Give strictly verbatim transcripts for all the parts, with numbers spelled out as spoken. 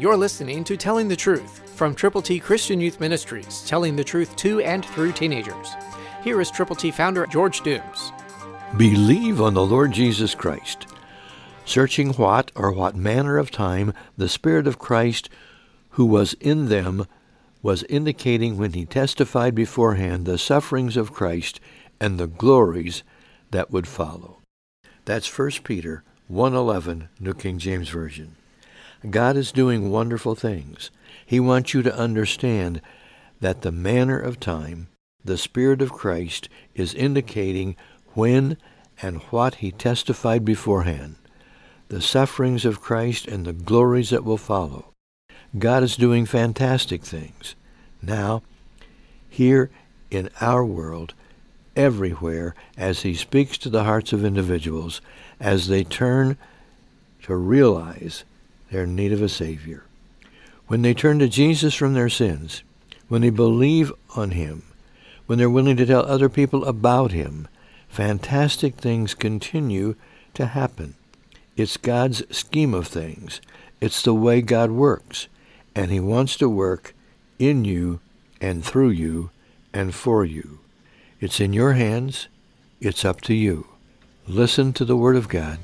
You're listening to Telling the Truth from Triple T Christian Youth Ministries, telling the truth to and through teenagers. Here is Triple T founder George Dooms. Believe on the Lord Jesus Christ, searching what or what manner of time the Spirit of Christ who was in them was indicating when he testified beforehand the sufferings of Christ and the glories that would follow. That's First Peter one eleven, New King James Version. God is doing wonderful things. He wants you to understand that the manner of time, the Spirit of Christ, is indicating when and what he testified beforehand, the sufferings of Christ and the glories that will follow. God is doing fantastic things. Now, here in our world, everywhere, as he speaks to the hearts of individuals, as they turn to realize their need of a Savior. When they turn to Jesus from their sins, when they believe on him, when they're willing to tell other people about him, fantastic things continue to happen. It's God's scheme of things. It's the way God works, and he wants to work in you and through you and for you. It's in your hands. It's up to you. Listen to the Word of God,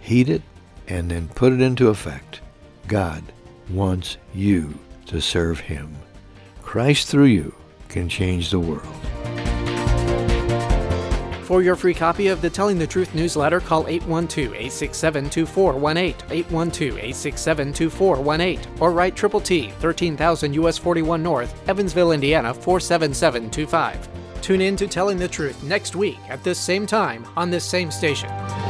heed it, and then put it into effect. God wants you to serve him. Christ through you can change the world. For your free copy of the Telling the Truth newsletter, call eight one two, eight six seven, two four one eight, eight one two, eight six seven, two four one eight, or write Triple T, thirteen thousand U S forty-one North, Evansville, Indiana, four seven seven two five. Tune in to Telling the Truth next week at this same time on this same station.